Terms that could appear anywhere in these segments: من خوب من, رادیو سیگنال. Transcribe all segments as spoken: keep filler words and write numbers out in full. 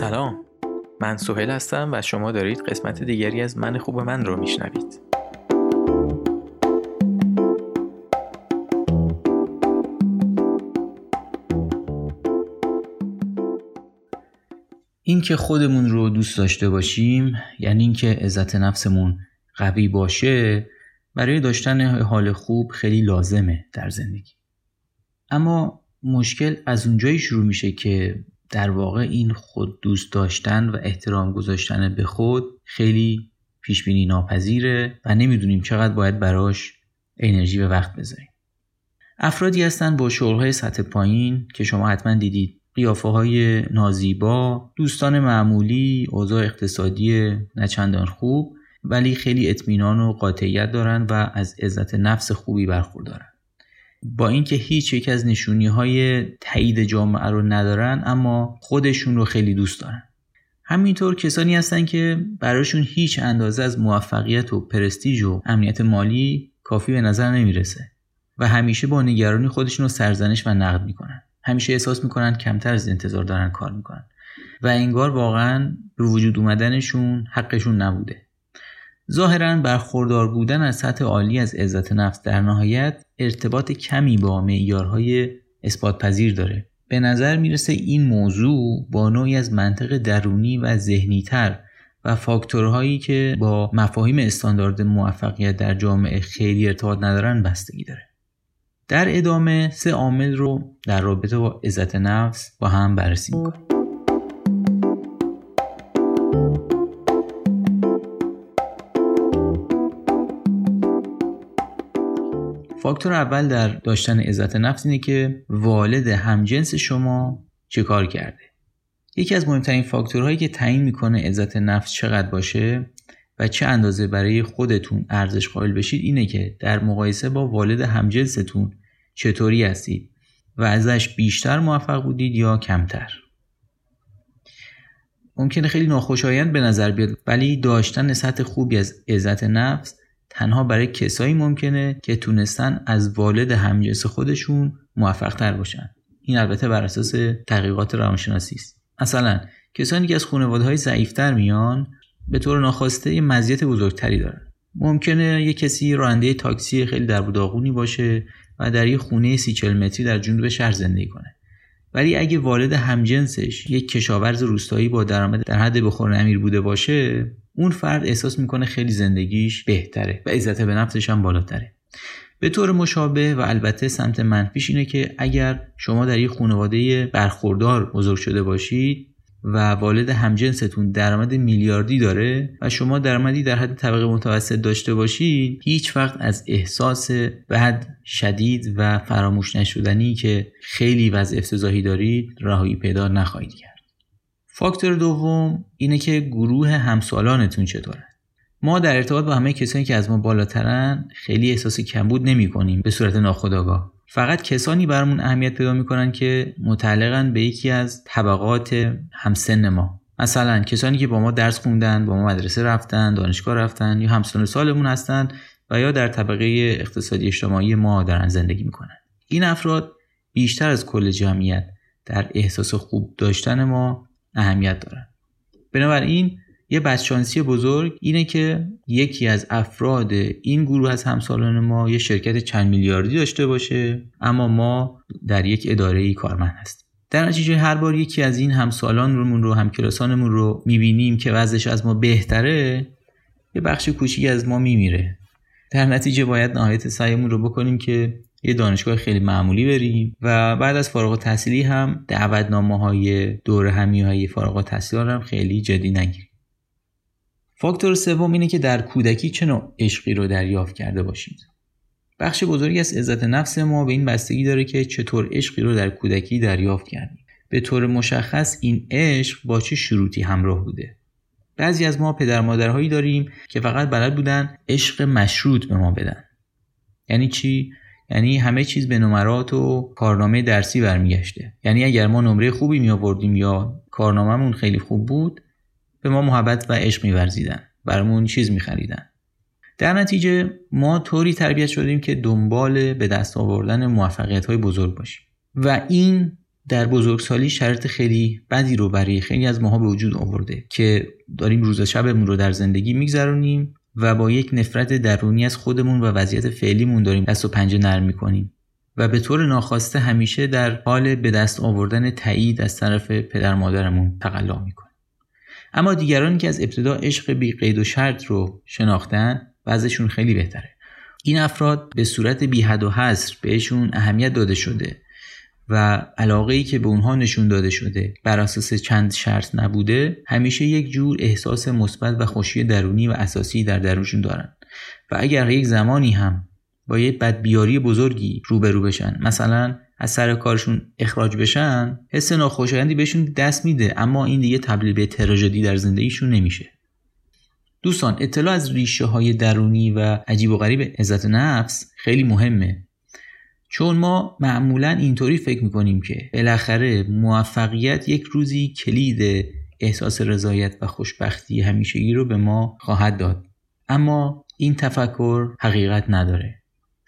سلام، من سهیل هستم و شما دارید قسمت دیگری از من خوب من رو میشنوید. این که خودمون رو دوست داشته باشیم، یعنی این که عزت نفسمون قوی باشه، برای داشتن حال خوب خیلی لازمه در زندگی. اما مشکل از اونجایی شروع میشه که در واقع این خود دوست داشتن و احترام گذاشتن به خود خیلی پیش بینی ناپذیره و نمیدونیم چقدر باید براش انرژی و وقت بذاریم. افرادی هستن با شغل‌های سطح پایین که شما حتما دیدید، قیافه‌های نازیبا، دوستان معمولی، اوضاع اقتصادی نه چندان خوب، ولی خیلی اطمینان و قاطعیت دارن و از عزت نفس خوبی برخوردارن. با اینکه هیچ یک از نشونی‌های تایید جامعه رو ندارن، اما خودشون رو خیلی دوست دارن. همینطور کسانی هستن که براشون هیچ اندازه از موفقیت و پرستیژ و امنیت مالی کافی به نظر نمیرسه و همیشه با نگرانی خودشون رو سرزنش و نقد میکنن. همیشه احساس میکنن کمتر از انتظار دارن کار میکنن و انگار واقعا به وجود اومدنشون حقشون نبوده. ظاهراً برخوردار بودن از سطح عالی از عزت نفس در نهایت ارتباط کمی با معیارهای اثبات پذیر داره. به نظر میرسه این موضوع با نوعی از منطق درونی و ذهنی تر و فاکتورهایی که با مفاهیم استاندارد موفقیت در جامعه خیلی ارتباط ندارن بستگی داره. در ادامه سه عامل رو در رابطه با عزت نفس با هم بررسی می‌کنیم. فاکتور اول در داشتن عزت نفس اینه که والد همجنس شما چه کار کرده. یکی از مهمترین فاکتورهایی که تعیین میکنه عزت نفس چقدر باشه و چه اندازه برای خودتون ارزش قائل بشید اینه که در مقایسه با والد همجنستون چطوری هستید و ازش بیشتر موفق بودید یا کمتر. ممکنه خیلی ناخوشایند به نظر بیاد، ولی داشتن سطح خوبی از عزت نفس تنها برای کسایی ممکنه که تونستن از والد همجنس خودشون موفق تر باشن. این البته بر اساس تحقیقات روانشناسی است. مثلا کسانی که از خانواده‌های ضعیف‌تر میان به طور ناخواسته یه مزیت بزرگتری دارن. ممکنه یه کسی راننده تاکسی خیلی در داغونی باشه و در یه خونه سی چهل متری در جنوب شهر زندگی کنه، ولی اگه والد همجنسش یک کشاورز روستایی با درآمد در حد بخور نمیر بوده باشه، اون فرد احساس میکنه خیلی زندگیش بهتره و عزت به نفسش هم بالاتره. به طور مشابه و البته سمت منفیش اینه که اگر شما در یک خانواده برخوردار بزرگ شده باشید و والد همجنستون درآمد میلیاردی داره و شما درآمدی در حد طبقه متوسط داشته باشید، هیچ وقت از احساس بد شدید و فراموش نشدنی که خیلی وضع افتضاحی دارید رهایی پیدا نخواهید کرد. فاکتور دوم اینه که گروه همسالانتون چطوره. ما در ارتباط با همه کسانی که از ما بالاترن خیلی احساس کمبود نمی‌کنیم به صورت ناخودآگاه. فقط کسانی برامون اهمیت پیدا می‌کنن که متعلقن به یکی از طبقات همسن ما. مثلا کسانی که با ما درس خوندن، با ما مدرسه رفتن، دانشگاه رفتن یا همسن و سالمون هستن و یا در طبقه اقتصادی اجتماعی ما دارن زندگی می‌کنن. این افراد بیشتر از کل جمعیت در احساس خوب داشتن ما اهمیت دارن. بنابراین یه بدشانسی بزرگ اینه که یکی از افراد این گروه از همسالان ما یه شرکت چند میلیاردی داشته باشه، اما ما در یک اداره‌ای کارمند هستیم. در نتیجه هر بار یکی از این همسالانمون رو همکلاسانمون رو می‌بینیم که وضعش از ما بهتره، یه بخش کوچیکی از ما میمیره. در نتیجه باید نهایت سعیمون رو بکنیم که یه دانشگاه خیلی معمولی بریم و بعد از فارغ التحصیلی هم دعوتنامه‌های دور همیهای فارغ التحصیل هم خیلی جدی نگیریم. فاکتور سوم اینه که در کودکی چه نوع عشقی رو دریافت کرده باشید. بخش بزرگی از عزت نفس ما به این بستگی داره که چطور عشقی رو در کودکی دریافت کردیم. به طور مشخص این عشق با چه شروطی همراه بوده. بعضی از ما پدر مادرهایی داریم که فقط بلد بودن عشق مشروط به ما بدن. یعنی چی؟ یعنی همه چیز به نمرات و کارنامه درسی برمیگشته. یعنی اگر ما نمره خوبی می آوردیم یا کارناممون خیلی خوب بود، به ما محبت و عشق می‌ورزیدن، برامون چیز می‌خریدن. در نتیجه ما طوری تربیت شدیم که دنبال به دست آوردن موفقیت‌های بزرگ باشیم و این در بزرگسالی شرط خیلی بدی رو برای خیلی از ماها به وجود آورده که داریم روز شبمون رو در زندگی میگذرونیم و با یک نفرت درونی از خودمون و وضعیت فعلیمون داریم دست و پنجه نرم میکنیم و به طور ناخواسته همیشه در حال به دست آوردن تایید از طرف پدر مادرمون تقلا میکنیم. اما دیگرانی که از ابتدا عشق بی قید و شرط رو شناختن وضعشون خیلی بهتره. این افراد به صورت بی حد و حصر بهشون اهمیت داده شده و علاقه‌ای که به اونها نشون داده شده بر اساس چند شرط نبوده، همیشه یک جور احساس مثبت و خوشی درونی و اساسی در درونشون دارن و اگر یک زمانی هم با یک بدبیاری بزرگی روبرو بشن، مثلا از سر کارشون اخراج بشن، حس ناخوشایندی بهشون دست میده، اما این دیگه تبدیل به تراژدی در زندگیشون نمیشه. دوستان، اطلاع از ریشه‌های درونی و عجیب و غریب عزت نفس خیلی مهمه، چون ما معمولا اینطوری فکر میکنیم که بالاخره موفقیت یک روزی کلید احساس رضایت و خوشبختی همیشگی رو به ما خواهد داد. اما این تفکر حقیقت نداره.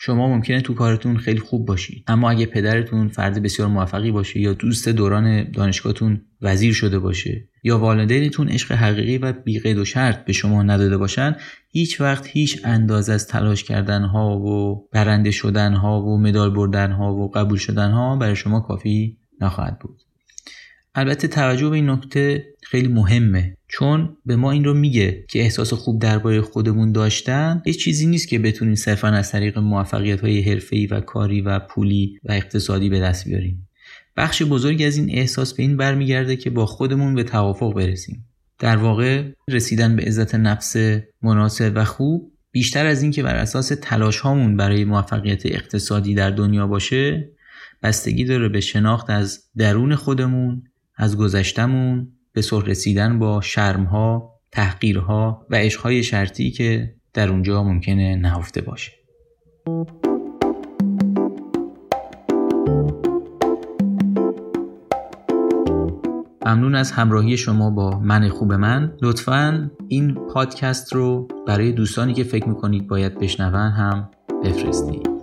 شما ممکنه تو کارتون خیلی خوب باشید، اما اگه پدرتون فرد بسیار موفقی باشه یا دوست دوران دانشگاهتون وزیر شده باشه یا والدینتون عشق حقیقی و بی قید و شرط به شما نداده باشن، هیچ وقت هیچ اندازه از تلاش کردن ها و برنده شدن ها و مدال بردن ها و قبول شدن ها برای شما کافی نخواهد بود. البته توجه به این نکته خیلی مهمه، چون به ما این رو میگه که احساس خوب درباره خودمون داشتن یه چیزی نیست که بتونیم صرفا از طریق موفقیت‌های حرفه‌ای و کاری و پولی و اقتصادی به دست بیاریم. بخش بزرگی از این احساس به این برمیگرده که با خودمون به توافق برسیم. در واقع رسیدن به عزت نفس مناسب و خوب بیشتر از این که بر اساس تلاش هامون برای موفقیت اقتصادی در دنیا باشه، بستگی داره به شناخت از درون خودمون، از گذشتمون، به صلح رسیدن با شرم‌ها، تحقیرها و عشق‌های شرطی که در اونجا ممکنه نهفته باشه. ممنون از همراهی شما با من خوب من. لطفاً این پادکست رو برای دوستانی که فکر می‌کنید باید بشنون هم بفرستید.